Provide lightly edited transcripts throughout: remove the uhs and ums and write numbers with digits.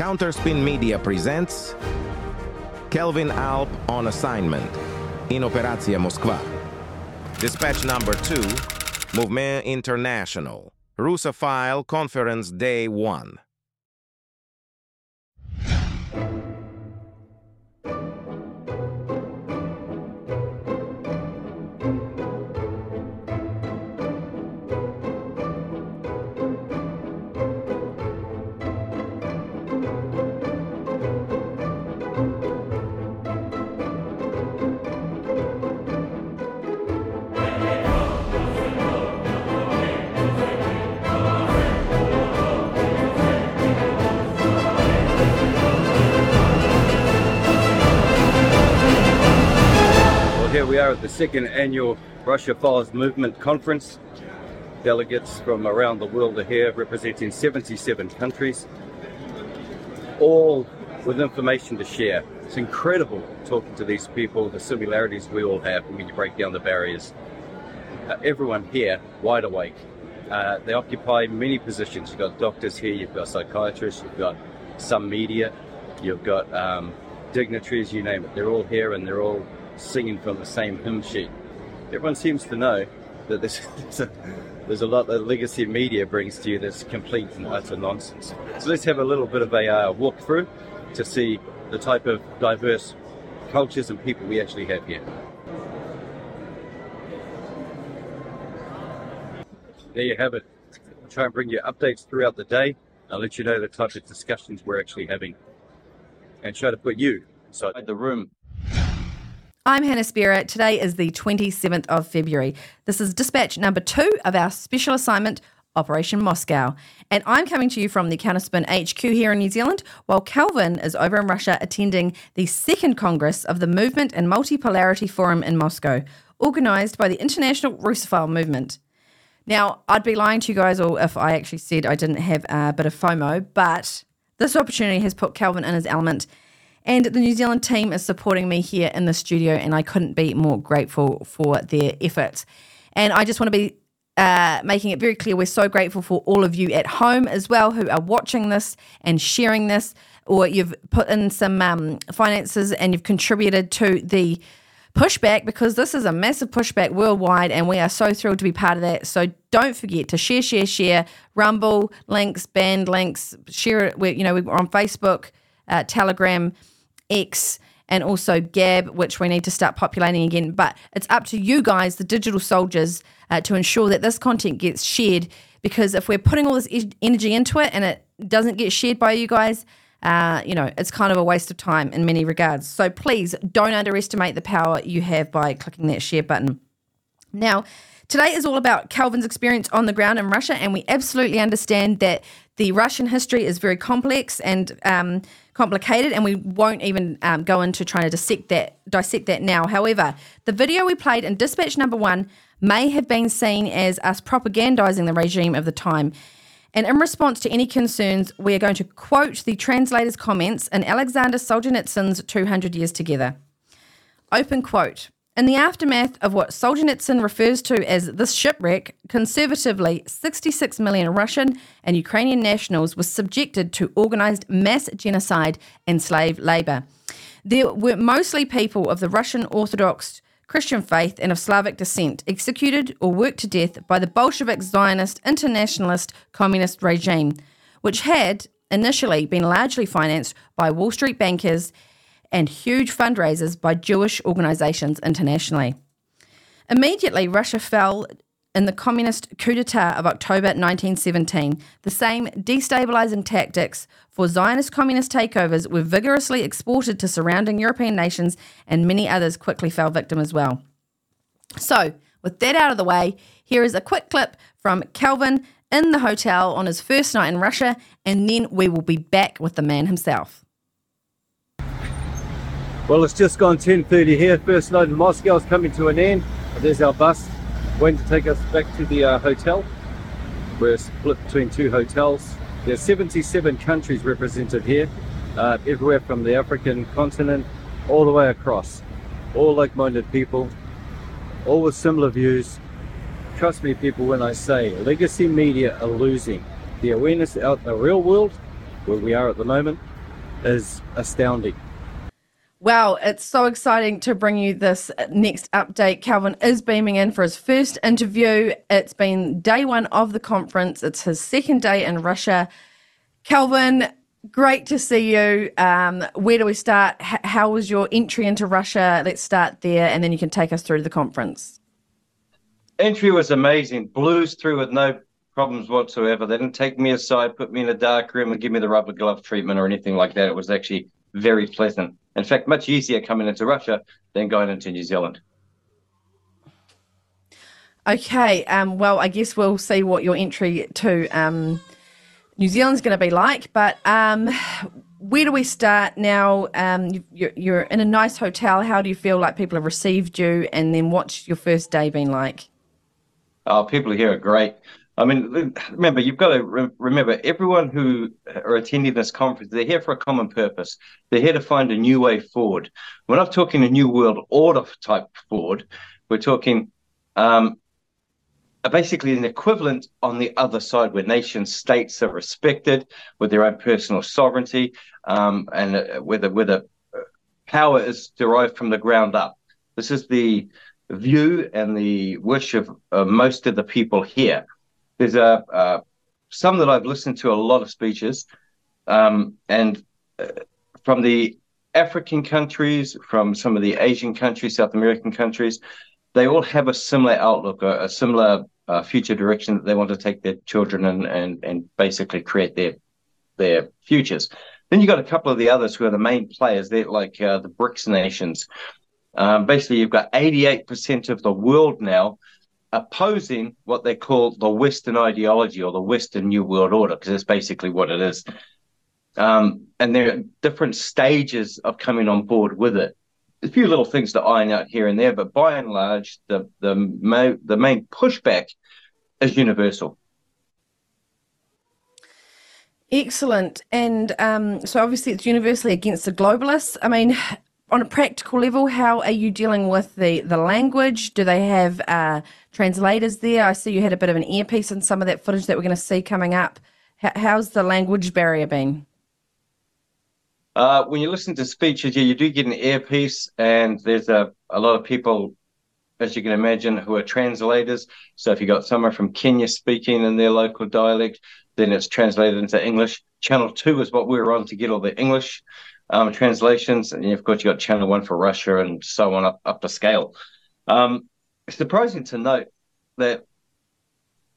Counterspin Media presents Kelvyn Alp on assignment in Operacja Moskwa. Dispatch number 2, Movement International, Russophile Conference Day 1. Here we are at the second annual Russophile Movement Conference. Delegates from around the world are here representing 77 countries, all with information to share. It's incredible talking to these people, the similarities we all have when you break down the barriers. Everyone here wide awake. They occupy many positions. You've got doctors here, you've got psychiatrists, you've got some media, you've got dignitaries, you name it. They're all here and they're all singing from the same hymn sheet. Everyone seems to know that there's a lot that legacy media brings to you that's complete and utter nonsense. So let's have a little bit of a walk through to see the type of diverse cultures and people we actually have here. There you have it. I'll try and bring you updates throughout the day. I'll let you know the types of discussions we're actually having and try to put you inside the room. I'm Hannah Spearer. Today is the 27th of February. This is dispatch number 2 of our special assignment, Operation Moscow. And I'm coming to you from the Counterspin HQ here in New Zealand, while Kelvyn is over in Russia attending the Second Congress of the Movement and Multipolarity Forum in Moscow, organised by the International Russophile Movement. Now, I'd be lying to you guys all if I actually said I didn't have a bit of FOMO, but this opportunity has put Kelvyn in his element. And the New Zealand team is supporting me here in the studio, and I couldn't be more grateful for their efforts. And I just want to be making it very clear we're so grateful for all of you at home as well who are watching this and sharing this, or you've put in some finances and you've contributed to the pushback, because this is a massive pushback worldwide and we are so thrilled to be part of that. So don't forget to share, Rumble, links, band links, share it. We're on Facebook, Telegram, X, and also Gab, which we need to start populating again. But it's up to you guys, the digital soldiers, to ensure that this content gets shared, because if we're putting all this energy into it and it doesn't get shared by you guys, it's kind of a waste of time in many regards. So please don't underestimate the power you have by clicking that share button. Now, today is all about Kelvyn's experience on the ground in Russia, and we absolutely understand that the Russian history is very complex and complicated, and we won't even go into trying to dissect that now. However, the video we played in dispatch number 1 may have been seen as us propagandizing the regime of the time. And in response to any concerns, we are going to quote the translator's comments in Alexander Solzhenitsyn's 200 Years Together. Open quote. In the aftermath of what Solzhenitsyn refers to as this shipwreck, conservatively 66 million Russian and Ukrainian nationals were subjected to organised mass genocide and slave labour. There were mostly people of the Russian Orthodox Christian faith and of Slavic descent, executed or worked to death by the Bolshevik Zionist Internationalist Communist regime, which had initially been largely financed by Wall Street bankers and huge fundraisers by Jewish organisations internationally. Immediately, Russia fell in the communist coup d'etat of October 1917. The same destabilising tactics for Zionist communist takeovers were vigorously exported to surrounding European nations, and many others quickly fell victim as well. So, with that out of the way, here is a quick clip from Kelvyn in the hotel on his first night in Russia, and then we will be back with the man himself. Well, it's just gone 10:30 here. First night in Moscow is coming to an end. There's our bus waiting to take us back to the hotel. We're split between two hotels. There's 77 countries represented here, everywhere from the African continent all the way across. All like-minded people, all with similar views. Trust me, people, when I say legacy media are losing the awareness out in the real world, where we are at the moment, is astounding. Wow, it's so exciting to bring you this next update. Kelvyn is beaming in for his first interview. It's been day one of the conference. It's his second day in Russia. Kelvyn, great to see you. Where do we start? How was your entry into Russia? Let's start there, and then you can take us through the conference. Entry was amazing. Blues through with no problems whatsoever. They didn't take me aside, put me in a dark room, and give me the rubber glove treatment or anything like that. It was actually very pleasant. In fact, much easier coming into Russia than going into New Zealand. Okay, well, I guess we'll see what your entry to New Zealand's going to be like, but where do we start now? You're in a nice hotel. How do you feel like people have received you, and then what's your first day been like? Oh, people here are great. I mean, remember, you've got to remember everyone who are attending this conference, they're here for a common purpose. They're here to find a new way forward. We're not talking a new world order type forward. We're talking basically an equivalent on the other side where nation states are respected with their own personal sovereignty and where the power is derived from the ground up. This is the view and the wish of most of the people here. There's some that I've listened to a lot of speeches and from the African countries, from some of the Asian countries, South American countries, they all have a similar outlook, a similar future direction that they want to take their children and basically create their futures. Then you've got a couple of the others who are the main players. They're like the BRICS nations. Basically, you've got 88% of the world now opposing what they call the Western ideology or the Western New World Order, because that's basically what it is. And there are different stages of coming on board with it. A few little things to iron out here and there, but by and large, the main pushback is universal. Excellent. And so obviously it's universally against the globalists. I mean, on a practical level, how are you dealing with the language? Do they have translators there? I see you had a bit of an earpiece in some of that footage that we're going to see coming up. How's the language barrier been? When you listen to speeches, you do get an earpiece, and there's a lot of people, as you can imagine, who are translators. So if you got someone from Kenya speaking in their local dialect, then it's translated into English. Channel 2 is what we were on to get all the English translations, and of course you got Channel 1 for Russia and so on up the scale. It's surprising to note that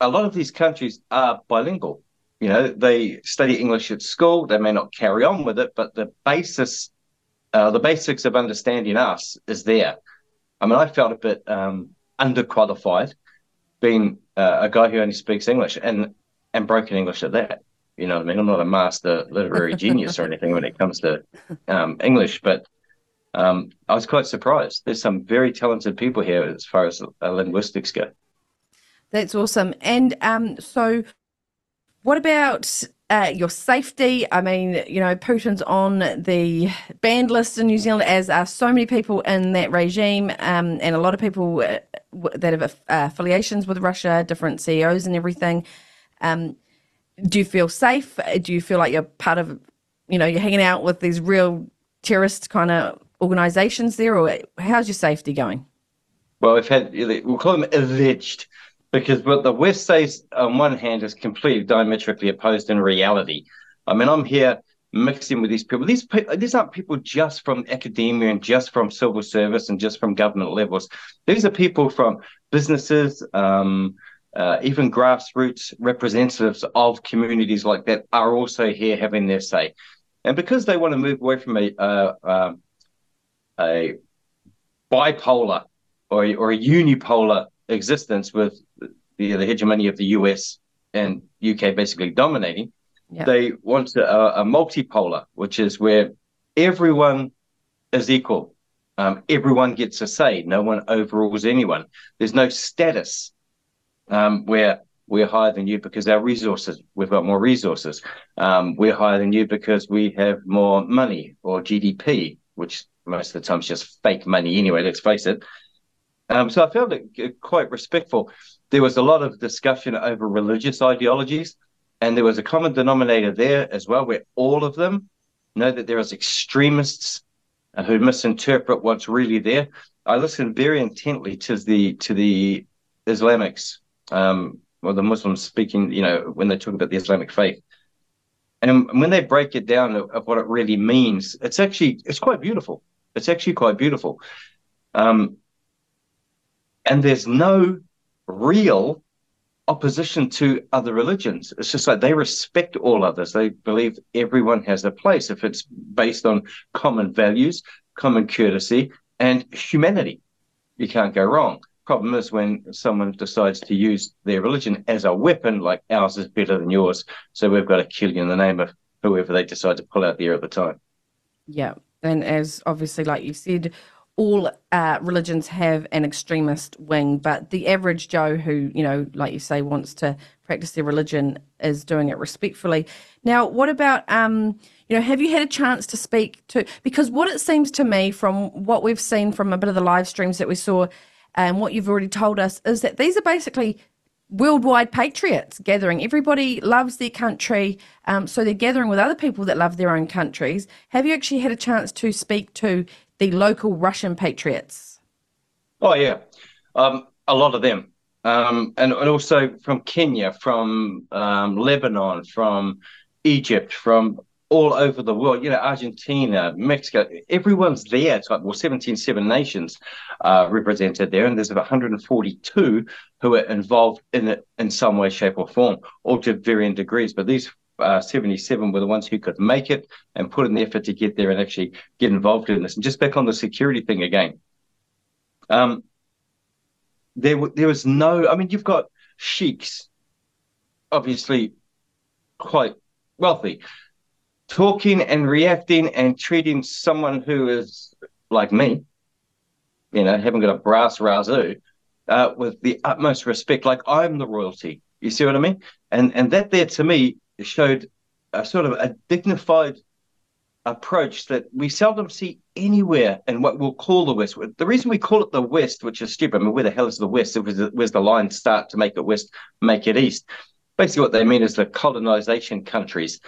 a lot of these countries are bilingual. You know, they study English at school. They may not carry on with it, but the basics of understanding us is there. I mean, I felt a bit underqualified being a guy who only speaks English and broken English at that. You know what I mean? I'm not a master literary genius or anything when it comes to English, but I was quite surprised. There's some very talented people here as far as linguistics go. That's awesome. And so what about your safety? I mean, you know, Putin's on the banned list in New Zealand, as are so many people in that regime, and a lot of people that have affiliations with Russia, different CEOs and everything. Do you feel safe? Do you feel like you're part of, you know, you're hanging out with these real terrorist kind of organizations there, or how's your safety going? Well, we'll call them alleged, because what the West says on one hand is completely diametrically opposed in reality. I mean, I'm here mixing with these people. These aren't people just from academia and just from civil service and just from government levels. These are people from businesses, even grassroots representatives of communities like that are also here having their say. And because they want to move away from a bipolar or a unipolar existence with the hegemony of the US and UK basically dominating, They want a multipolar, which is where everyone is equal. Everyone gets a say. No one overrules anyone. There's no status where we're higher than you because we've got more resources. We're higher than you because we have more money or GDP, which most of the time is just fake money anyway, let's face it. So I found it quite respectful. There was a lot of discussion over religious ideologies, and there was a common denominator there as well, where all of them know that there is extremists who misinterpret what's really there. I listened very intently to the Islamics, or the Muslims speaking, when they talk about the Islamic faith. And when they break it down of what it really means, it's quite beautiful. It's actually quite beautiful. And there's no real opposition to other religions. It's just like they respect all others. They believe everyone has a place if it's based on common values, common courtesy, and humanity. You can't go wrong. Problem is when someone decides to use their religion as a weapon, like ours is better than yours, so we've got to kill you in the name of whoever they decide to pull out there at the time. Yeah, and as obviously, like you said, all religions have an extremist wing, but the average Joe who, like you say, wants to practice their religion is doing it respectfully. Now, what about, have you had a chance to speak to, because what it seems to me from what we've seen from a bit of the live streams that we saw, and what you've already told us is that these are basically worldwide patriots gathering. Everybody loves their country, so they're gathering with other people that love their own countries. Have you actually had a chance to speak to the local Russian patriots? Oh, yeah, a lot of them. And also from Kenya, from Lebanon, from Egypt, from all over the world, Argentina, Mexico, everyone's there. It's like, 77 nations represented there, and there's about 142 who are involved in it in some way, shape, or form, all to varying degrees. But these 77 were the ones who could make it and put in the effort to get there and actually get involved in this. And just back on the security thing again, there was no, you've got sheiks, obviously quite wealthy, talking and reacting and treating someone who is like me, haven't got a brass razoo, with the utmost respect, like I'm the royalty. You see what I mean? And that there to me showed a sort of a dignified approach that we seldom see anywhere in what we'll call the West. The reason we call it the West, which is stupid, where the hell is the West? Where's the line start to make it West, make it East? Basically what they mean is the colonization countries.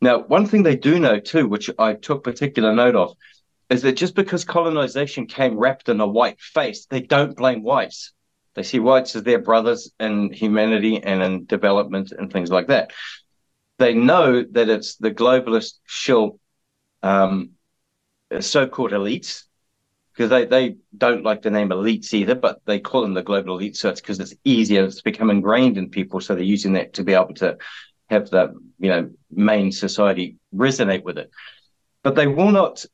Now, one thing they do know too, which I took particular note of, is that just because colonization came wrapped in a white face, they don't blame whites. They see whites as their brothers in humanity and in development and things like that. They know that it's the globalist shill, so-called elites, because they don't like the name elites either, but they call them the global elite, so it's because it's easier. It's become ingrained in people, so they're using that to be able to have the main society resonate with it. But they will not,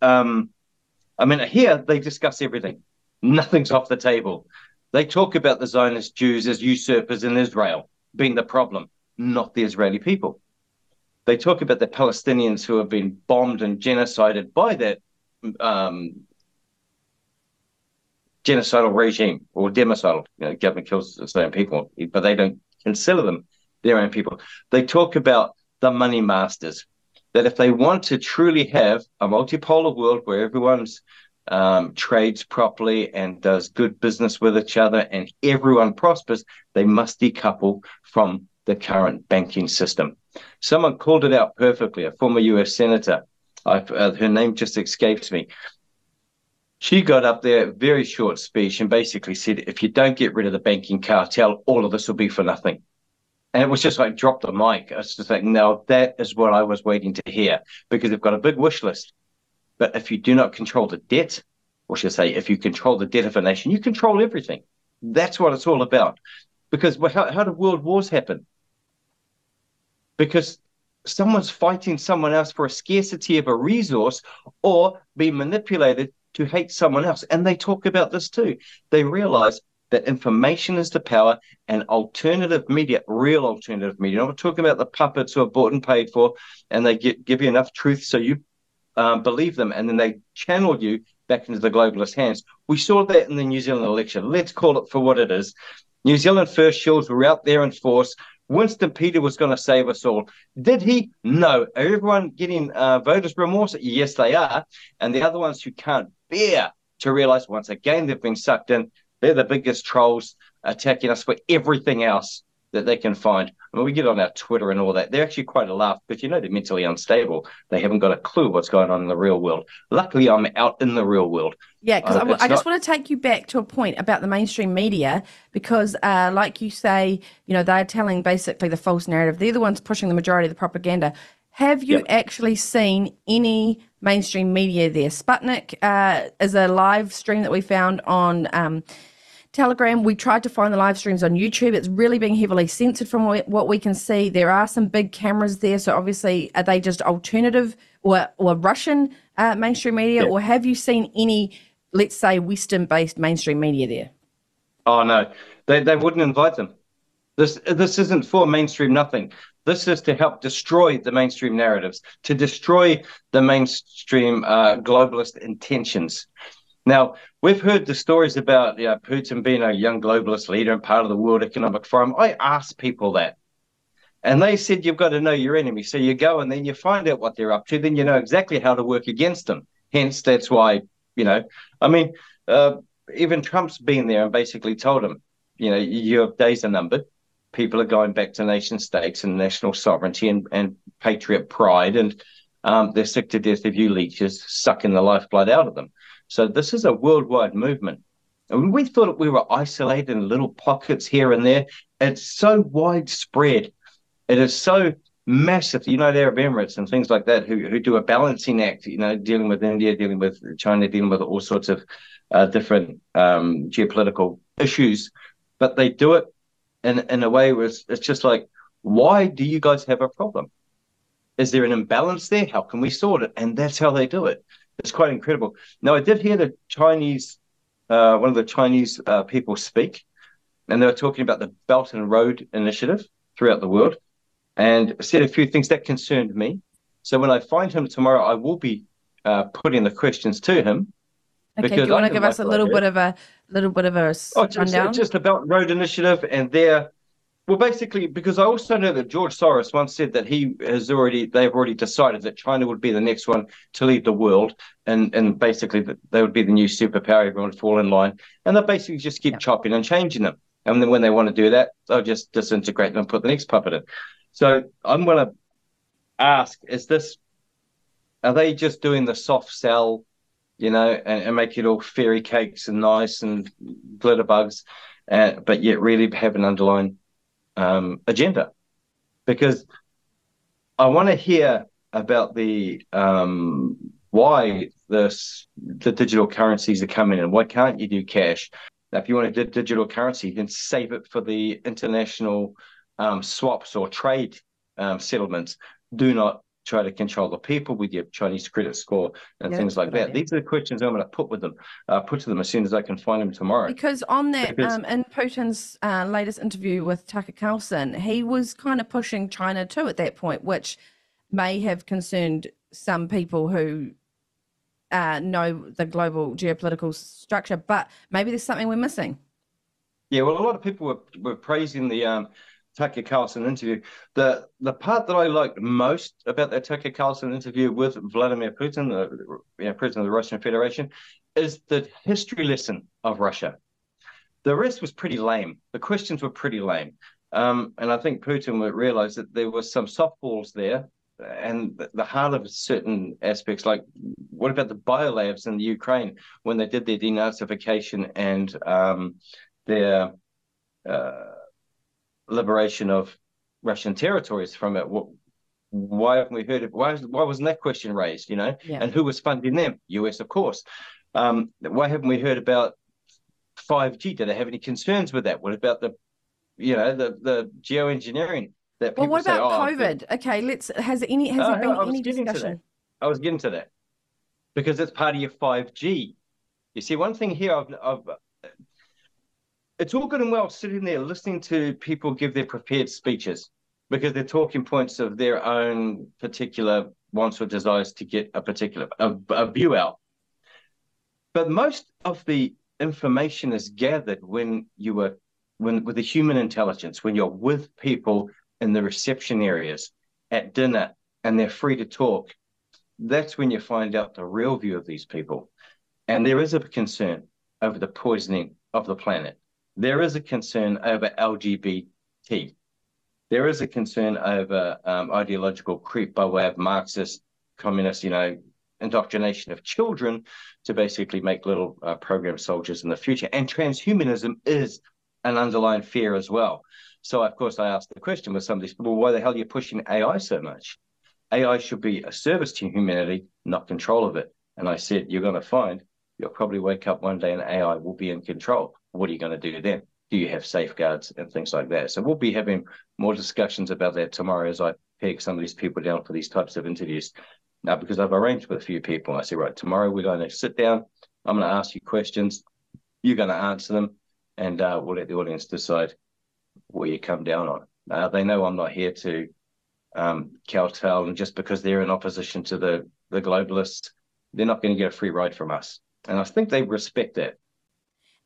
here they discuss everything. Nothing's off the table. They talk about the Zionist Jews as usurpers in Israel being the problem, not the Israeli people. They talk about the Palestinians who have been bombed and genocided by that genocidal regime or democidal. Government kills its own people, but they don't consider them their own people. They talk about the money masters, that if they want to truly have a multipolar world where everyone's trades properly and does good business with each other and everyone prospers, they must decouple from the current banking system. Someone called it out perfectly, a former US senator. Her name just escapes me. She got up there, very short speech, and basically said, if you don't get rid of the banking cartel, all of this will be for nothing. And it was just like, drop the mic. I was just like, no, that is what I was waiting to hear, because they've got a big wish list. But if you do not control the debt, or should I say, if you control the debt of a nation, you control everything. That's what it's all about. Because how do world wars happen? Because someone's fighting someone else for a scarcity of a resource or being manipulated to hate someone else. And they talk about this too. They realize that information is the power, and alternative media, real alternative media. I'm talking about the puppets who are bought and paid for, and they give you enough truth so you believe them, and then they channel you back into the globalist hands. We saw that in the New Zealand election. Let's call it for what it is. New Zealand First Shields were out there in force. Winston Peters was going to save us all. Did he? No. Are everyone getting voters' remorse? Yes, they are. And the other ones who can't bear to realize, once again, they've been sucked in. They're the biggest trolls attacking us for everything else. that they can find. I mean, we get on our Twitter and all that. They're actually quite a laugh, but you know they're mentally unstable. They haven't got a clue what's going on in the real world. Luckily, I'm out in the real world. Yeah, because I just want to take you back to a point about the mainstream media, because like you say, you know, they're telling basically the false narrative. They're the ones pushing the majority of the propaganda. Have you actually seen any mainstream media there? Sputnik is a live stream that we found on Telegram. We tried to find the live streams on YouTube. It's really being heavily censored from what we can see. There are some big cameras there, so obviously are they just alternative or Russian mainstream media, or have you seen any, let's say, Western-based mainstream media there? Oh, no. They wouldn't invite them. This isn't for mainstream nothing. This is to help destroy the mainstream narratives, to destroy the mainstream globalist intentions. Now, we've heard the stories about Putin being a young globalist leader and part of the World Economic Forum. I asked people that, and they said you've got to know your enemy. So you go and then you find out what they're up to. Then you know exactly how to work against them. Hence, that's why, you know, I mean, even Trump's been there and basically told him, you know, your days are numbered. People are going back to nation states and national sovereignty and patriot pride, and they're sick to death of you leeches sucking the lifeblood out of them. So this is a worldwide movement. And we thought we were isolated in little pockets here and there. It's so widespread. It is so massive. The United Arab Emirates and things like that who do a balancing act, you know, dealing with India, dealing with China, dealing with all sorts of different geopolitical issues. But they do it in a way where it's just like, why do you guys have a problem? Is there an imbalance there? How can we sort it? And that's how they do it. It's quite incredible. Now, I did hear the Chinese, one of the Chinese people speak, and they were talking about the Belt and Road Initiative throughout the world, and said a few things that concerned me. So when I find him tomorrow, I will be putting the questions to him. Okay, do you want to give us a little bit of a rundown? Just about Belt and Road Initiative, and their basically, because I also know that George Soros once said that they've already decided that China would be the next one to lead the world, and basically that they would be the new superpower. Everyone would fall in line, and they basically just keep chopping and changing them. And then when they want to do that, they'll just disintegrate them and put the next puppet in. So I'm going to ask: Are they just doing the soft sell? You know, and make it all fairy cakes and nice and glitter bugs, but yet really have an underlying agenda. Because I want to hear about the why the digital currencies are coming in. Why can't you do cash? Now, if you want to do digital currency, then save it for the international swaps or trade settlements. Do not try to control the people with your Chinese credit score and things like that. These are the questions I'm going to put to them as soon as I can find them tomorrow. Because on that, in Putin's latest interview with Tucker Carlson, he was kind of pushing China too at that point, which may have concerned some people who know the global geopolitical structure, but maybe there's something we're missing. Yeah, well, a lot of people were praising the Tucker Carlson interview. The part that I liked most about that Tucker Carlson interview with Vladimir Putin, the president of the Russian Federation, is the history lesson of Russia. The rest was pretty lame. The questions were pretty lame. And I think Putin would realize that there were some softballs there, and the heart of certain aspects, like what about the biolabs in the Ukraine when they did their denazification and their... liberation of Russian territories from it. Why haven't we heard of? Why wasn't that question raised? You know, and who was funding them? US, of course. Why haven't we heard about 5G? Do they have any concerns with that? What about the geoengineering? That well, what about COVID? Okay, has there been any discussion? I was getting to that because it's part of your 5G. You see, one thing here it's all good and well sitting there listening to people give their prepared speeches because they're talking points of their own particular wants or desires to get a particular view out. But most of the information is gathered with the human intelligence, when you're with people in the reception areas at dinner and they're free to talk. That's when you find out the real view of these people. And there is a concern over the poisoning of the planet. There is a concern over LGBT there is a concern over ideological creep by way of Marxist, communist, indoctrination of children to basically make little program soldiers in the future. And transhumanism is an underlying fear as well. So, of course, I asked the question with some of these people, why the hell are you pushing AI so much? AI should be a service to humanity, not control of it. And I said, you're going to find you'll probably wake up one day and AI will be in control. What are you going to do then? Do you have safeguards and things like that? So we'll be having more discussions about that tomorrow as I peg some of these people down for these types of interviews. Now, because I've arranged with a few people, I say, right, tomorrow we're going to sit down. I'm going to ask you questions. You're going to answer them. And we'll let the audience decide what you come down on. They know I'm not here to kowtow. And just because they're in opposition to the globalists, they're not going to get a free ride from us. And I think they respect that.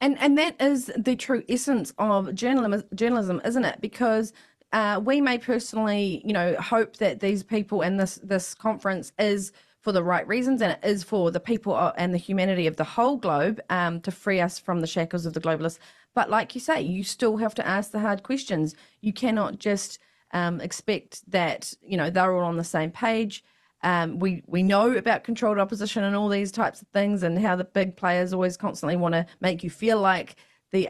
And that is the true essence of journalism, isn't it? Because we may personally, hope that these people and this conference is for the right reasons, and it is for the people and the humanity of the whole globe to free us from the shackles of the globalists. But like you say, you still have to ask the hard questions. You cannot just expect that, they're all on the same page. We know about controlled opposition and all these types of things, and how the big players always constantly want to make you feel like the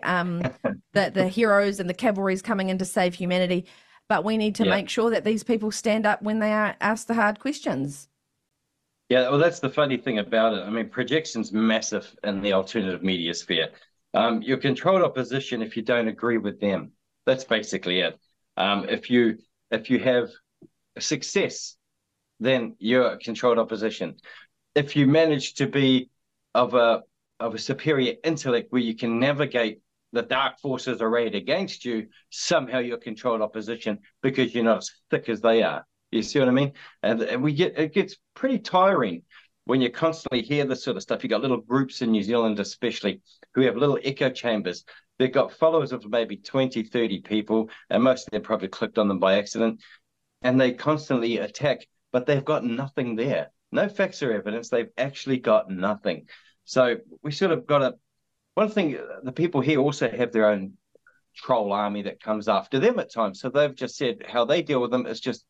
heroes and the cavalry is coming in to save humanity. But we need to make sure that these people stand up when they are asked the hard questions. Yeah, well, that's the funny thing about it. I mean, projection's massive in the alternative media sphere. You're controlled opposition if you don't agree with them. That's basically it. If you have success, then you're controlled opposition. If you manage to be of a superior intellect where you can navigate the dark forces arrayed against you, somehow you're controlled opposition because you're not as thick as they are. You see what I mean? And it gets pretty tiring when you constantly hear this sort of stuff. You got little groups in New Zealand especially who have little echo chambers. They've got followers of maybe 20, 30 people, and most of them probably clicked on them by accident, and they constantly attack. But they've got nothing there. No facts or evidence. They've actually got nothing. So we sort of got one thing, the people here also have their own troll army that comes after them at times. So they've just said how they deal with them is just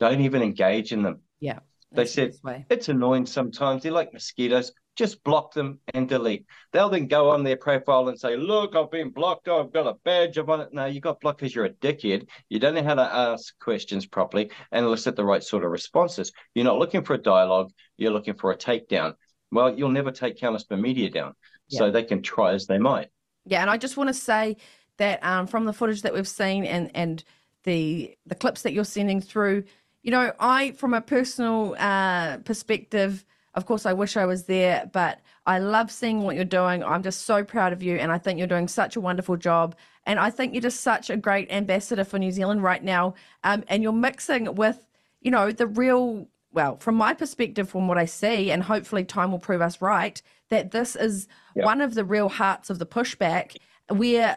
don't even engage in them. Yeah. They said, it's annoying sometimes. They're like mosquitoes. Just block them and delete. They'll then go on their profile and say, look, I've been blocked. I've got a badge. I'm on it. No, you got blocked because you're a dickhead. You don't know how to ask questions properly and elicit the right sort of responses. You're not looking for a dialogue. You're looking for a takedown. Well, you'll never take Counterspin Media down. Yeah. So they can try as they might. Yeah, and I just want to say that from the footage that we've seen and the clips that you're sending through, I, from a personal perspective, of course, I wish I was there, but I love seeing what you're doing. I'm just so proud of you, and I think you're doing such a wonderful job. And I think you're just such a great ambassador for New Zealand right now. And you're mixing with, the real, well, from my perspective, from what I see, and hopefully time will prove us right, that this is one of the real hearts of the pushback, where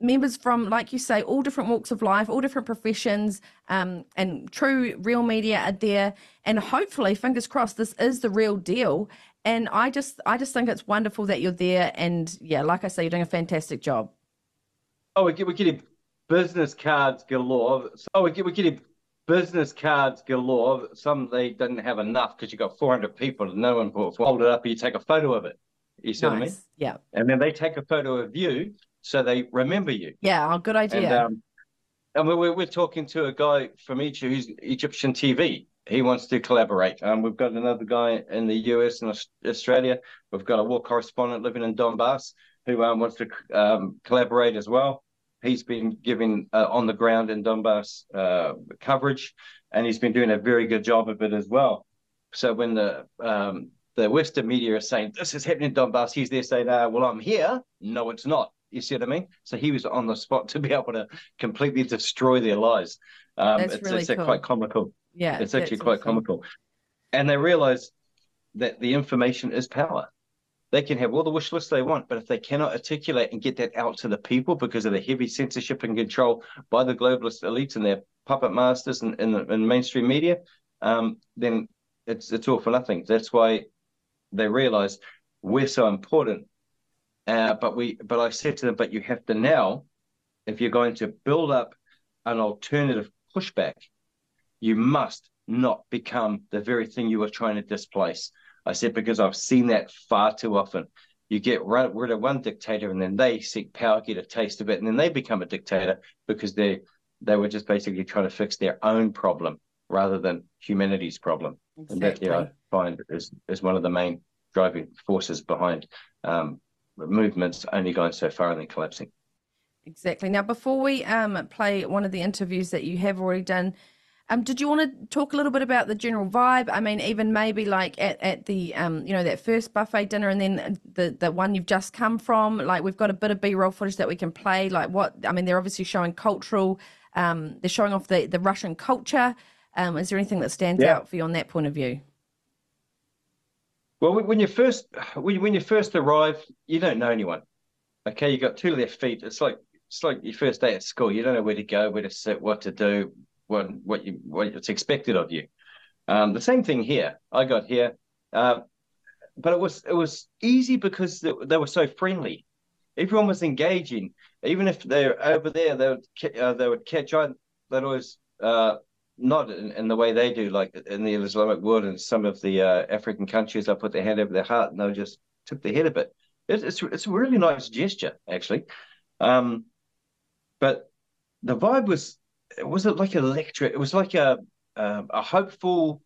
members from, like you say, all different walks of life, all different professions, and true real media are there, and hopefully, fingers crossed, this is the real deal. And I just think it's wonderful that you're there, and like I say, you're doing a fantastic job. Oh, we're getting business cards galore. Oh, we're getting business cards galore. Some they didn't have enough because you got 400 people and no one folded it up, or you take a photo of it. You see what I mean? Yeah. And then they take a photo of you, so they remember you. Yeah, good idea. And we're talking to a guy from Egypt who's Egyptian TV. He wants to collaborate. We've got another guy in the US and Australia. We've got a war correspondent living in Donbass who wants to collaborate as well. He's been giving on the ground in Donbass coverage, and he's been doing a very good job of it as well. So when the Western media is saying, this is happening in Donbass, he's there saying, well, I'm here. No, it's not. You see what I mean? So he was on the spot to be able to completely destroy their lives. It's really quite comical. Yeah, it's actually quite comical. And they realize that the information is power. They can have all the wish lists they want, but if they cannot articulate and get that out to the people because of the heavy censorship and control by the globalist elites and their puppet masters in mainstream media, then it's all for nothing. That's why they realize we're so important. But I said to them, but you have to now, if you're going to build up an alternative pushback, you must not become the very thing you are trying to displace. I said, because I've seen that far too often. You get rid of one dictator and then they seek power, get a taste of it, and then they become a dictator because they were just basically trying to fix their own problem rather than humanity's problem. Exactly. And that, I find is one of the main driving forces behind movements only going so far and then collapsing. Exactly. Now, before we play one of the interviews that you have already done, did you want to talk a little bit about the general vibe? I mean, even maybe like at the, that first buffet dinner and then the one you've just come from, like we've got a bit of B-roll footage that we can play. Like what, I mean, they're obviously showing cultural, they're showing off the Russian culture. Is there anything that stands out for you on that point of view? Well, when you first arrive, you don't know anyone. Okay, you got two left feet. It's like your first day at school. You don't know where to go, where to sit, what to do, what's expected of you. The same thing here. I got here, but it was easy because they were so friendly. Everyone was engaging. Even if they're over there, they would catch on. They'd always not in the way they do, like in the Islamic world and some of the African countries. They put their hand over their heart and they'll just tip their head a bit. It's a really nice gesture, actually. But the vibe was, it wasn't like a lecture. It was like a hopeful,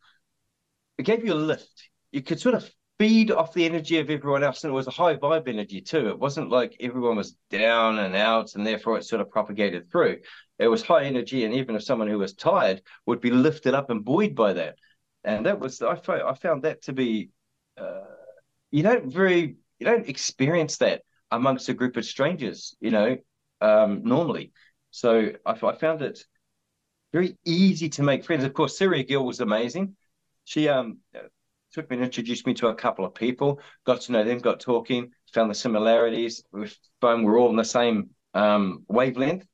it gave you a lift. You could sort of feed off the energy of everyone else. And it was a high vibe energy too. It wasn't like everyone was down and out and therefore it sort of propagated through. It was high energy. And even if someone who was tired would be lifted up and buoyed by that. And that was, I found that to be, you don't experience that amongst a group of strangers, normally. So I found it very easy to make friends. Of course, Syria Gill was amazing. She took me and introduced me to a couple of people, got to know them, got talking, found the similarities. We found we're all on the same wavelength.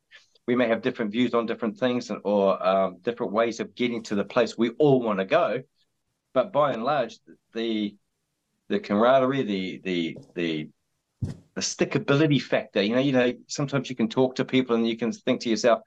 We may have different views on different things or different ways of getting to the place we all want to go. But by and large, the camaraderie, the stickability factor, sometimes you can talk to people and you can think to yourself,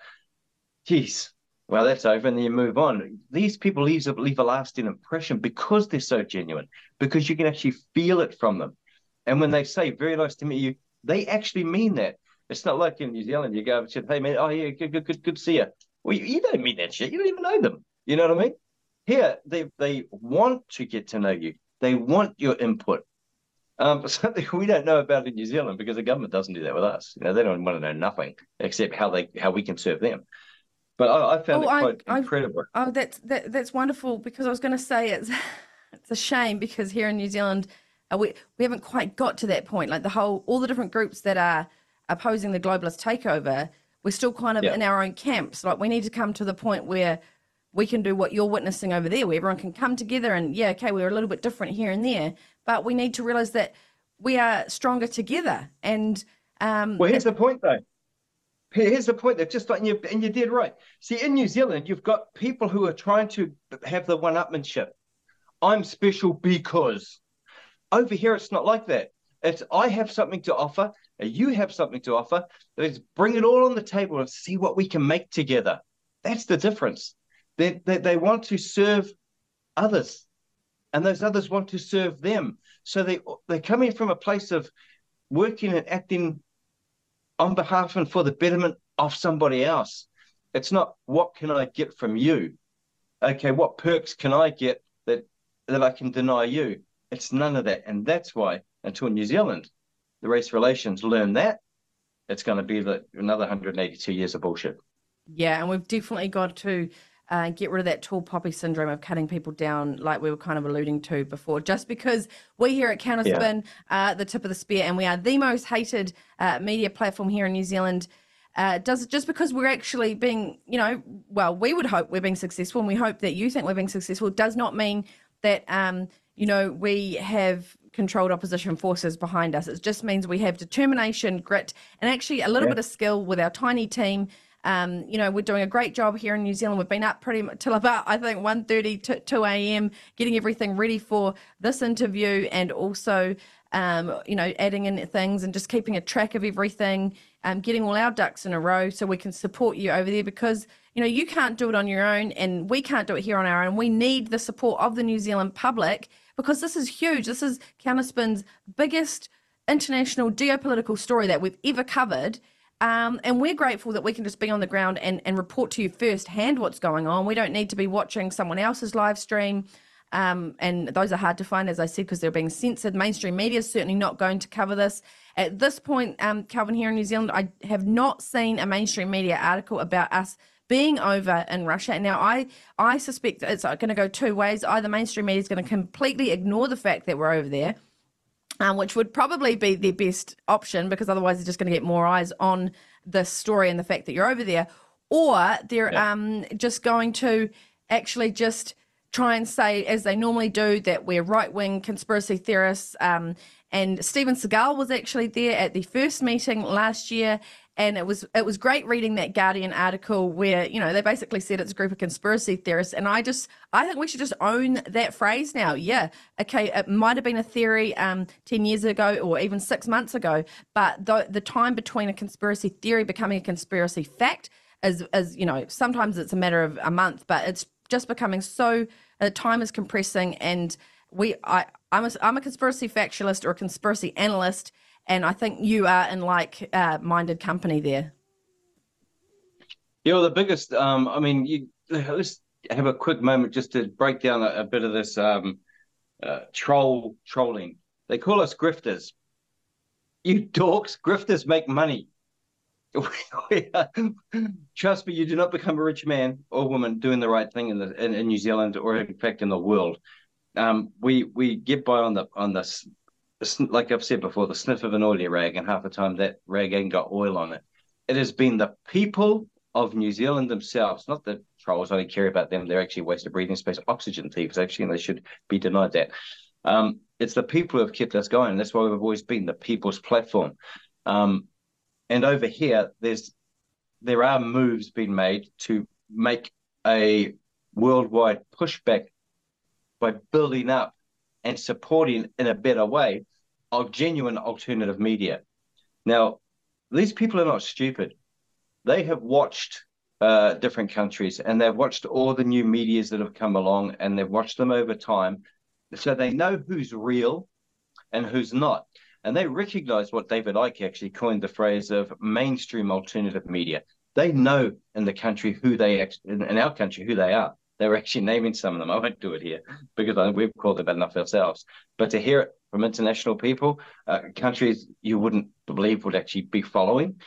geez, well, that's over, and then you move on. These people leave a lasting impression because they're so genuine, because you can actually feel it from them. And when they say, very nice to meet you, they actually mean that. It's not like in New Zealand, you go and say, hey, man, oh, yeah, good to see you. Well, you don't mean that shit. You don't even know them. You know what I mean? Here, they want to get to know you. They want your input. Something we don't know about in New Zealand because the government doesn't do that with us. They don't want to know nothing except how we can serve them. But I found it quite incredible. That's wonderful, because I was going to say it's a shame because here in New Zealand we haven't quite got to that point. Like all the different groups that are opposing the globalist takeover, we're still kind of in our own camps. Like we need to come to the point where we can do what you're witnessing over there, where everyone can come together and we're a little bit different here and there, but we need to realize that we are stronger together. And here's the point though, they're just like, and you're dead right. See, in New Zealand, you've got people who are trying to have the one-upmanship. I'm special because. Over here, it's not like that. It's I have something to offer, you have something to offer. Let's bring it all on the table and see what we can make together. That's the difference. They want to serve others, and those others want to serve them. So they come in from a place of working and acting on behalf and for the betterment of somebody else. It's not, what can I get from you? Okay, what perks can I get that I can deny you? It's none of that. And that's why, until New Zealand, the race relations learn that, it's going to be another 182 years of bullshit. Yeah, and we've definitely got to... get rid of that tall poppy syndrome of cutting people down, like we were kind of alluding to before, just because we here at Counterspin are the tip of the spear and we are the most hated media platform here in New Zealand. Just because we're actually being, we would hope we're being successful, and we hope that you think we're being successful, does not mean that, we have controlled opposition forces behind us. It just means we have determination, grit, and actually a little bit of skill with our tiny team. We're doing a great job here in New Zealand. We've been up pretty much till about, I think, 1:30 to 2 a.m., getting everything ready for this interview and also, adding in things and just keeping a track of everything. getting all our ducks in a row so we can support you over there, because you know you can't do it on your own and we can't do it here on our own. We need the support of the New Zealand public, because this is huge. This is Counterspin's biggest international geopolitical story that we've ever covered. And we're grateful that we can just be on the ground and report to you firsthand what's going on. We don't need to be watching someone else's live stream. And those are hard to find, as I said, because they're being censored. Mainstream media is certainly not going to cover this. At this point, Kelvyn, here in New Zealand, I have not seen a mainstream media article about us being over in Russia. Now, I suspect it's going to go two ways. Either mainstream media is going to completely ignore the fact that we're over there, which would probably be the best option, because otherwise they're just going to get more eyes on this story and the fact that you're over there, or they're just going to actually just try and say, as they normally do, that we're right-wing conspiracy theorists. And Steven Seagal was actually there at the first meeting last year, and it was great reading that Guardian article where, you know, they basically said it's a group of conspiracy theorists. And I think we should just own that phrase now. Yeah, okay, it might have been a theory 10 years ago or even 6 months ago, but the time between a conspiracy theory becoming a conspiracy fact is, you know, sometimes it's a matter of a month, but it's just becoming so, time is compressing. And I'm a conspiracy factualist or a conspiracy analyst, and I think you are in like-minded company there. Yeah, well, the biggest, let's have a quick moment just to break down a bit of this trolling. They call us grifters. You dorks, grifters make money. Trust me, you do not become a rich man or woman doing the right thing in New Zealand or, in fact, in the world. We get by on this. Like I've said before, the sniff of an oily rag, and half the time that rag ain't got oil on it. It has been the people of New Zealand themselves, not the trolls. I don't care about them. They're actually a waste of breathing space. Oxygen thieves, actually, and they should be denied that. It's the people who have kept us going. That's why we've always been the people's platform. And over here, there are moves being made to make a worldwide pushback by building up and supporting, in a better way, of genuine alternative media. Now, these people are not stupid. They have watched different countries, and they've watched all the new medias that have come along, and they've watched them over time. So they know who's real and who's not. And they recognize what David Icke actually coined the phrase of mainstream alternative media. They know in the country who they in our country who they are. They were actually naming some of them. I won't do it here because we've called them enough ourselves. But to hear it from international people, countries you wouldn't believe would actually be following,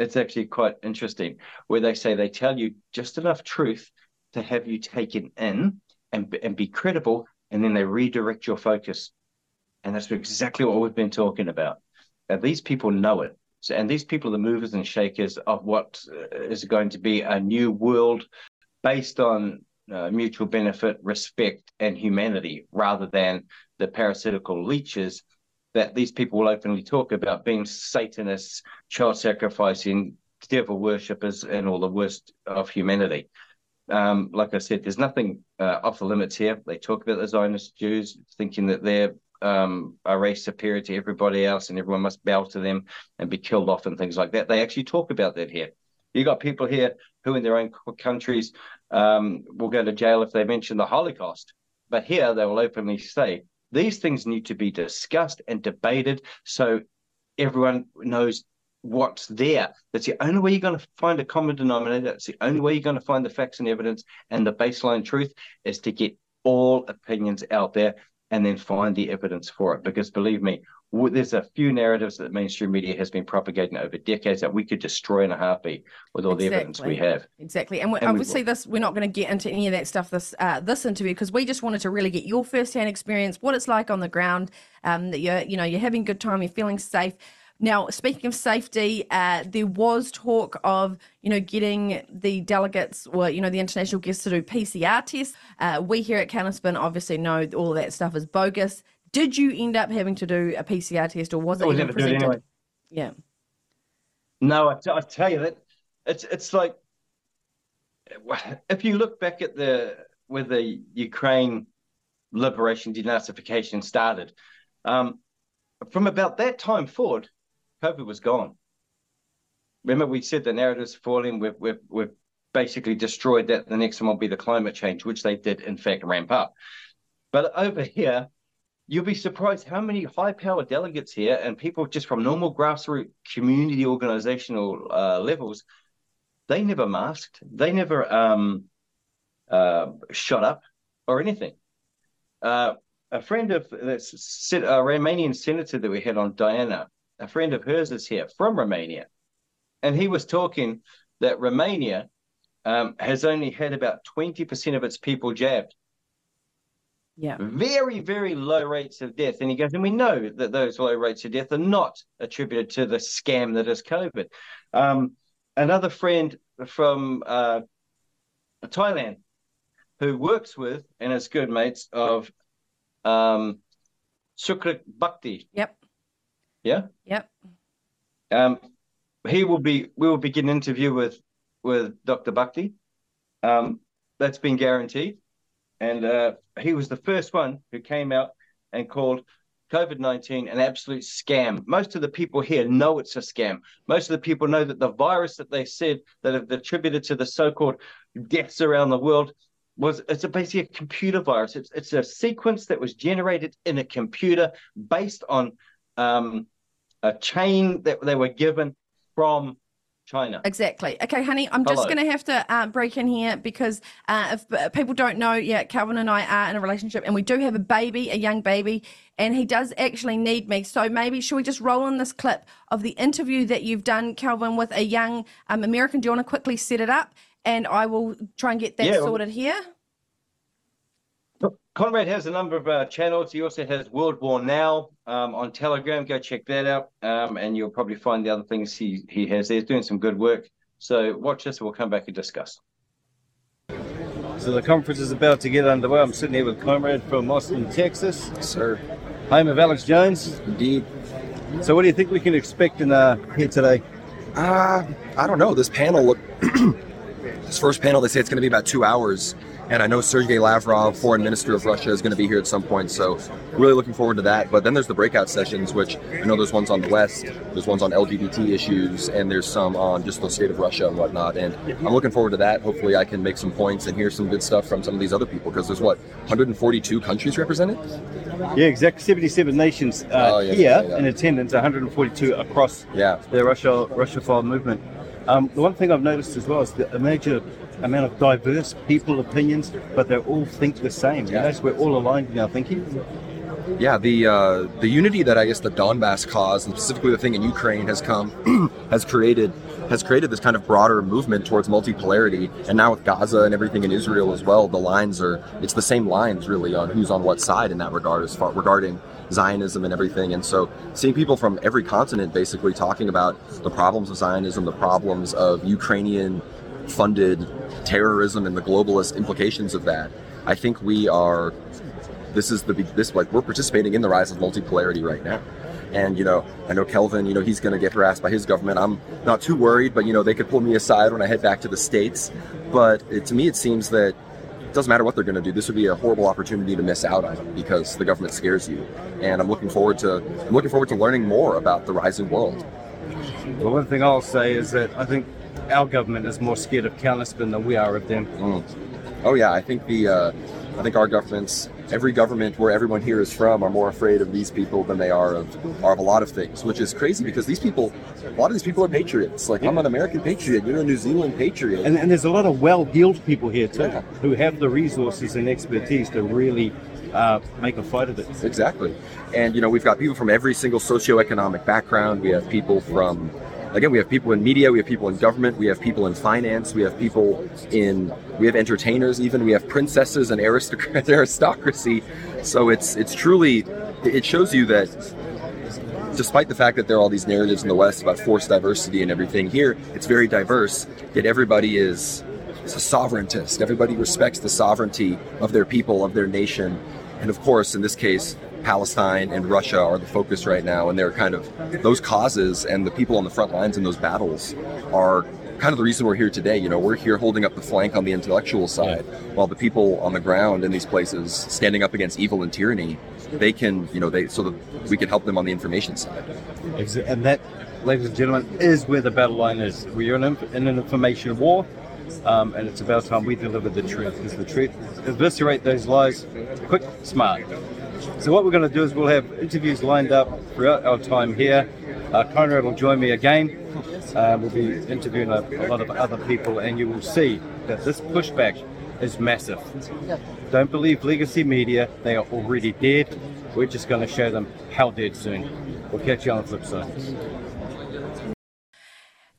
it's actually quite interesting, where they say they tell you just enough truth to have you taken in and be credible, and then they redirect your focus. And that's exactly what we've been talking about. And these people know it. So, and these people are the movers and shakers of what is going to be a new world based on mutual benefit, respect, and humanity, rather than the parasitical leeches that these people will openly talk about being Satanists, child sacrificing, devil worshippers, and all the worst of humanity. Like I said, there's nothing off the limits here. They talk about the Zionist Jews, thinking that they're a race superior to everybody else and everyone must bow to them and be killed off and things like that. They actually talk about that here. You got people here who in their own countries will go to jail if they mention the Holocaust. But here they will openly say, these things need to be discussed and debated so everyone knows what's there. That's the only way you're going to find a common denominator. That's the only way you're going to find the facts and evidence and the baseline truth, is to get all opinions out there and then find the evidence for it. Because believe me, there's a few narratives that mainstream media has been propagating over decades that we could destroy in a heartbeat with all the evidence we have. Exactly. And we're not going to get into any of that stuff this interview, because we just wanted to really get your firsthand experience, what it's like on the ground, that you're having a good time, you're feeling safe. Now, speaking of safety, there was talk of, getting the delegates or, the international guests to do PCR tests. We here at Counterspin obviously know all of that stuff is bogus. Did you end up having to do a PCR test, or was it even presented? Anyway. Yeah. No, I tell you that it's like, if you look back at where the Ukraine liberation denazification started, from about that time forward, COVID was gone. Remember, we said the narrative's falling. We've basically destroyed that. The next one will be the climate change, which they did, in fact, ramp up. But over here, you'll be surprised how many high-powered delegates here and people just from normal grassroots community organizational levels, they never masked. They never shut up or anything. A friend of a Romanian senator that we had on, Diana, a friend of hers is here from Romania. And he was talking that Romania has only had about 20% of its people jabbed. Yeah, very, very low rates of death. And he goes, and we know that those low rates of death are not attributed to the scam that is COVID. Another friend from Thailand who works with and is good mates of Sukrit Bhakti. Yep. Yeah? Yep. We will be getting an interview with Dr. Bhakti. That's been guaranteed. And he was the first one who came out and called COVID-19 an absolute scam. Most of the people here know it's a scam. Most of the people know that the virus that they said that have attributed to the so-called deaths around the world basically a computer virus. It's a sequence that was generated in a computer based on a chain that they were given from China. Exactly. Okay, honey, I'm just going to have to break in here because if people don't know, Kelvyn and I are in a relationship and we do have a young baby, and he does actually need me. So maybe should we just roll in this clip of the interview that you've done, Kelvyn, with a young American? Do you want to quickly set it up? And I will try and get that sorted here. Conrad has a number of channels. He also has World War Now on Telegram. Go check that out, and you'll probably find the other things he has there. He's doing some good work. So watch this, and we'll come back and discuss. So the conference is about to get underway. I'm sitting here with Conrad from Austin, Texas. Yes, sir. Home of Alex Jones. Indeed. So what do you think we can expect in here today? I don't know. This panel this first panel, they say it's going to be about 2 hours. And I know Sergei Lavrov, foreign minister of Russia, is going to be here at some point, so really looking forward to that. But then there's the breakout sessions, which I know there's ones on the West, there's ones on LGBT issues, and there's some on just the state of Russia and whatnot. And I'm looking forward to that. Hopefully I can make some points and hear some good stuff from some of these other people, because there's, 142 countries represented? Yeah, exactly. 77 nations in attendance, 142 across the Russophile movement. The one thing I've noticed as well is the major amount of diverse people, opinions, but they all think the same. Yeah. You know, we're all aligned in our thinking. Yeah, the unity that I guess the Donbass cause, and specifically the thing in Ukraine, has created this kind of broader movement towards multipolarity. And now with Gaza and everything in Israel as well, it's the same lines really on who's on what side in that regard as far regarding Zionism and everything. And so seeing people from every continent basically talking about the problems of Zionism, the problems of Ukrainian funded terrorism and the globalist implications of that, I think we're participating in the rise of multipolarity right now. And, I know Kelvyn, he's going to get harassed by his government. I'm not too worried, but, they could pull me aside when I head back to the States. But to me, it seems that it doesn't matter what they're going to do. This would be a horrible opportunity to miss out on because the government scares you. And I'm looking forward to learning more about the rising world. Well, one thing I'll say is that I think our government is more scared of Counterspin than we are of them. Mm. Oh, yeah. I think I think our governments, every government where everyone here is from, are more afraid of these people than they are of a lot of things, which is crazy because a lot of these people are patriots. Like, I'm an American patriot, you're a New Zealand patriot. And there's a lot of well-heeled people here too, who have the resources and expertise to really make a fight of it. Exactly. And, we've got people from every single socioeconomic background. We have people from... Again, we have people in media, we have people in government, we have people in finance, we have entertainers even, we have princesses and aristocracy. So it's truly, it shows you that despite the fact that there are all these narratives in the West about forced diversity and everything, here it's very diverse, yet everybody is a sovereigntist. Everybody respects the sovereignty of their people, of their nation. And of course, in this case, Palestine and Russia are the focus right now, and they're kind of those causes, and the people on the front lines in those battles are kind of the reason we're here today. We're here holding up the flank on the intellectual side, while the people on the ground in these places standing up against evil and tyranny, we can help them on the information side. And that ladies and gentlemen, is where the battle line is. We're in an information war, and it's about time we deliver the truth. Because the truth eviscerate those lies, quick, smart. So what we're going to do is we'll have interviews lined up throughout our time here. Conrad will join me again. We'll be interviewing a lot of other people, and you will see that this pushback is massive. Don't believe legacy media. They are already dead. We're just going to show them how dead soon. We'll catch you on the flip side.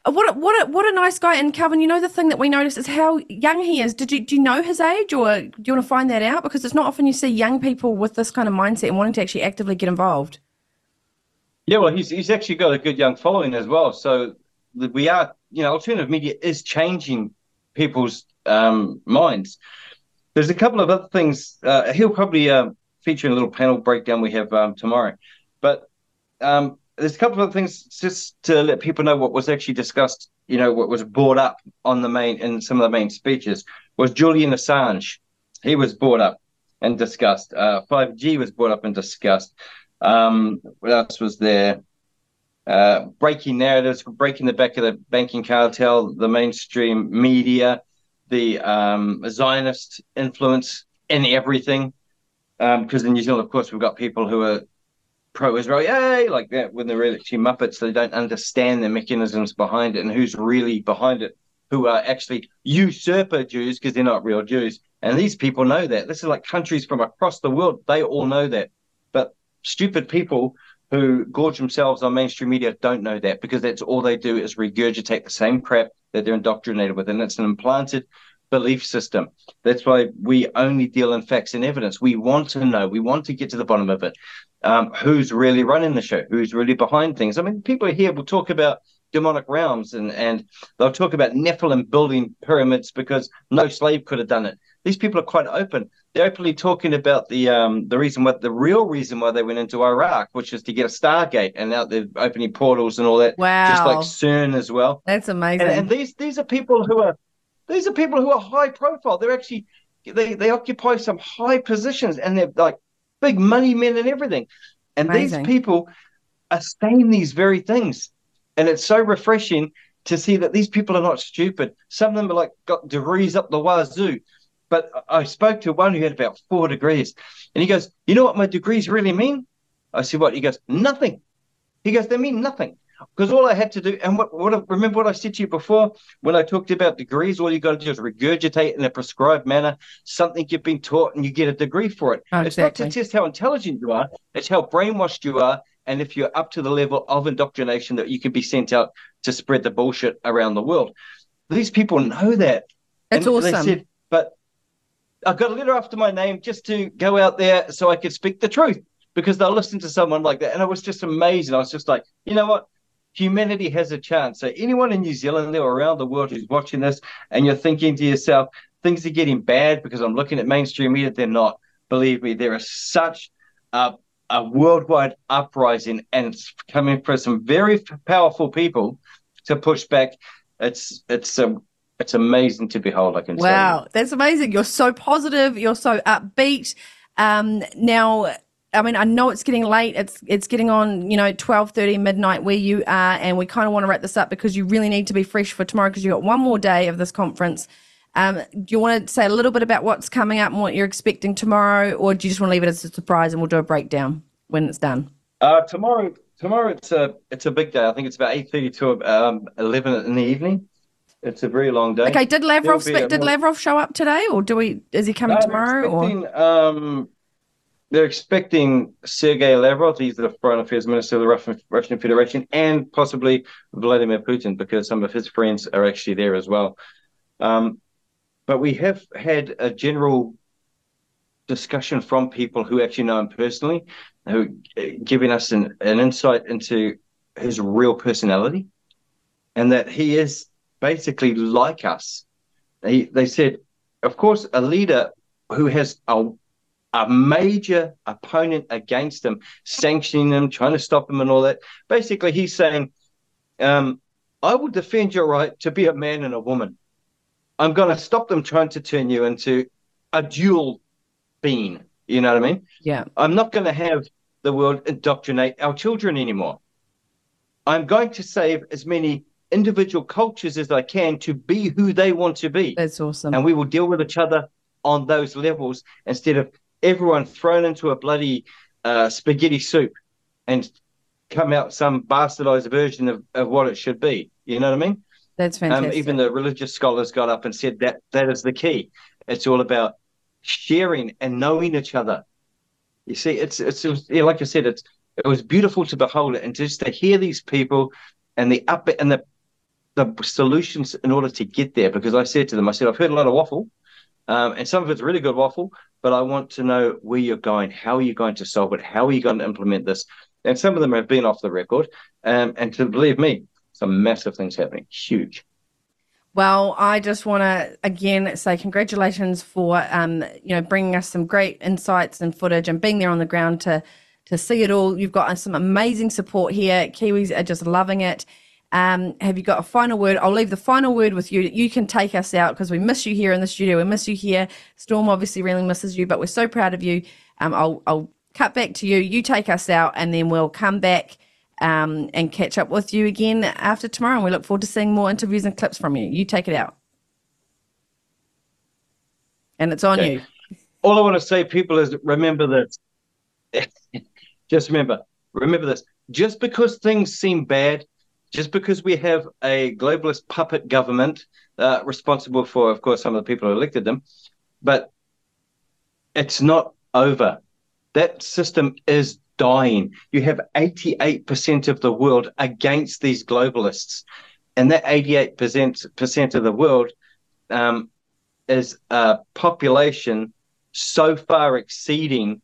What a nice guy. And Kelvyn, you know, the thing that we notice is how young he is. Do you know his age, or do you want to find that out? Because it's not often you see young people with this kind of mindset and wanting to actually actively get involved. Yeah, well, he's actually got a good young following as well. So we are, you know, alternative media is changing people's minds. There's a couple of other things. He'll probably feature in a little panel breakdown we have tomorrow. But there's a couple of other things just to let people know what was actually discussed, you know, what was brought up on the main, in some of the main speeches, was Julian Assange. He was brought up and discussed. 5G was brought up and discussed. What else was there? Breaking narratives, breaking the back of the banking cartel, the mainstream media, the Zionist influence in everything. Because in New Zealand, of course, we've got people who are pro-Israel, yay, like that, when they're actually Muppets. They don't understand the mechanisms behind it and who's really behind it, who are actually usurper Jews because they're not real Jews. And these people know that. This is like countries from across the world. They all know that. But stupid people who gorge themselves on mainstream media don't know that, because that's all they do is regurgitate the same crap that they're indoctrinated with, and it's an implanted belief system. That's why we only deal in facts and evidence. We want to know. We want to get to the bottom of it. Who's really running the show? Who's really behind things? I mean, people here will talk about demonic realms, and they'll talk about Nephilim building pyramids because no slave could have done it. These people are quite open. They're openly talking about the real reason why they went into Iraq, which is to get a Stargate, and now they're opening portals and all that. Wow, just like CERN as well. That's amazing. And these are people who are high profile. They're actually they occupy some high positions, and they're like big money men and everything. And amazing. These people are saying these very things, and it's so refreshing to see that these people are not stupid. Some of them are like got degrees up the wazoo. But I spoke to one who had about 4 degrees, and he goes, you know what my degrees really mean? I said, what? He goes, nothing. He goes, they mean nothing. Because all I had to do, and remember what I said to you before when I talked about degrees, all you got to do is regurgitate in a prescribed manner something you've been taught, and you get a degree for it. Oh, exactly. It's not to test how intelligent you are, it's how brainwashed you are, and if you're up to the level of indoctrination that you can be sent out to spread the bullshit around the world. These people know that. That's and awesome. They said, but I got a letter after my name just to go out there so I could speak the truth, because they'll listen to someone like that. And I was just amazed. I was just like, you know what? Humanity has a chance. So anyone in New Zealand or around the world who's watching this and you're thinking to yourself, things are getting bad because I'm looking at mainstream media, they're not. Believe me, there is such a worldwide uprising, and it's coming from some very powerful people to push back. It's amazing to behold, I can say. Wow, that's amazing. You're so positive. You're so upbeat. Now, I mean, I know it's getting late. It's getting on, you know, 12:30 midnight where you are, and we kind of want to wrap this up because you really need to be fresh for tomorrow because you've got one more day of this conference. Do you want to say a little bit about what's coming up and what you're expecting tomorrow, or do you just want to leave it as a surprise and we'll do a breakdown when it's done? Tomorrow it's a big day. I think it's about 8:30 to 11 in the evening. It's a very long day. Okay, did Lavrov show up today, or is he coming tomorrow? They're expecting Sergei Lavrov, he's the Foreign Affairs Minister of the Russian Federation, and possibly Vladimir Putin, because some of his friends are actually there as well. But we have had a general discussion from people who actually know him personally, who giving us an insight into his real personality, and that he is basically like us. They said, of course, a leader who has a major opponent against him, sanctioning him, trying to stop him and all that. Basically, he's saying, I will defend your right to be a man and a woman. I'm going to stop them trying to turn you into a dual being. You know what I mean? Yeah. I'm not going to have the world indoctrinate our children anymore. I'm going to save as many individual cultures as I can to be who they want to be. That's awesome. And we will deal with each other on those levels instead of everyone thrown into a bloody spaghetti soup and come out some bastardized version of what it should be. You know what I mean? That's fantastic. Even the religious scholars got up and said that that is the key. It's all about sharing and knowing each other. You see, it's yeah, like I said, it was beautiful to behold it and just to hear these people and the solutions in order to get there. Because I said to them, I've heard a lot of waffle, and some of it's really good waffle, but I want to know where you're going, how are you going to solve it, how are you going to implement this? And some of them have been off the record, and to believe me, some massive things happening, huge. Well, I just want to again say congratulations for bringing us some great insights and footage and being there on the ground to see it all. You've got some amazing support here. Kiwis are just loving it. Have you got a final word? I'll leave the final word with you. You can take us out because we miss you here in the studio. We miss you here. Storm obviously really misses you, but we're so proud of you. I'll cut back to you. You take us out and then we'll come back and catch up with you again after tomorrow. And we look forward to seeing more interviews and clips from you. You take it out. And it's on you. All I want to say, people, is remember this. Just remember this. Just because things seem bad, just because we have a globalist puppet government responsible for, of course, some of the people who elected them, but it's not over. That system is dying. You have 88% of the world against these globalists, and that 88% of the world is a population so far exceeding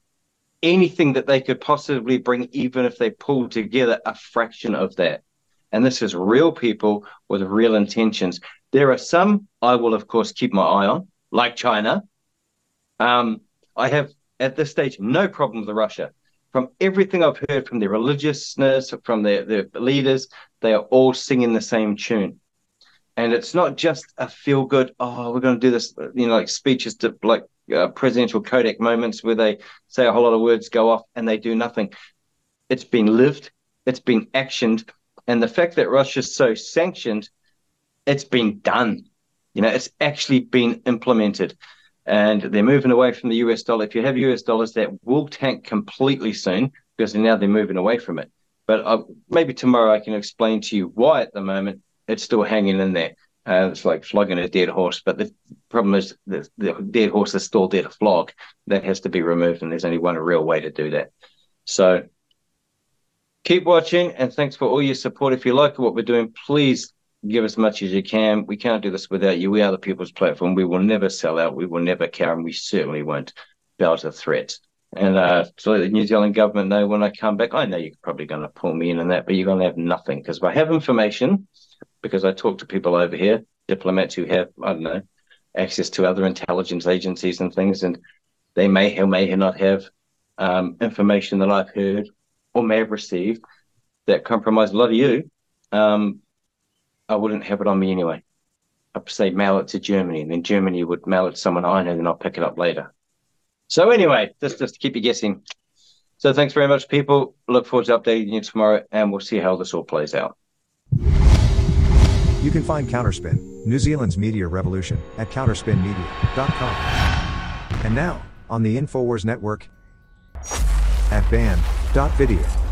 anything that they could possibly bring, even if they pulled together a fraction of that. And this is real people with real intentions. There are some I will, of course, keep my eye on, like China. I have, at this stage, no problem with Russia. From everything I've heard from their religiousness, from their leaders, they are all singing the same tune. And it's not just a feel-good, we're going to do this, like speeches to presidential Kodak moments where they say a whole lot of words, go off, and they do nothing. It's been lived. It's been actioned. And the fact that Russia's so sanctioned, it's been done. It's actually been implemented. And they're moving away from the US dollar. If you have US dollars, that will tank completely soon because now they're moving away from it. But maybe tomorrow I can explain to you why at the moment it's still hanging in there. It's like flogging a dead horse. But the problem is the dead horse is still there to flog. That has to be removed, and there's only one real way to do that. So keep watching, and thanks for all your support. If you like what we're doing, please give as much as you can. We can't do this without you. We are the people's platform. We will never sell out. We will never cower, and we certainly won't bow to threats. And so the New Zealand government know when I come back, I know you're probably going to pull me in on that, but you're going to have nothing because I have information, because I talk to people over here, diplomats who have, access to other intelligence agencies and things, and they may not have information that I've heard or may have received that compromised a lot of you. I wouldn't have it on me anyway. I'd say mail it to Germany, and then Germany would mail it to someone I know, and then I'll pick it up later. So anyway, just to keep you guessing. So thanks very much, people. Look forward to updating you tomorrow, and we'll see how this all plays out. You can find Counterspin, New Zealand's media revolution, at counterspinmedia.com. And now, on the Infowars Network, at band.video.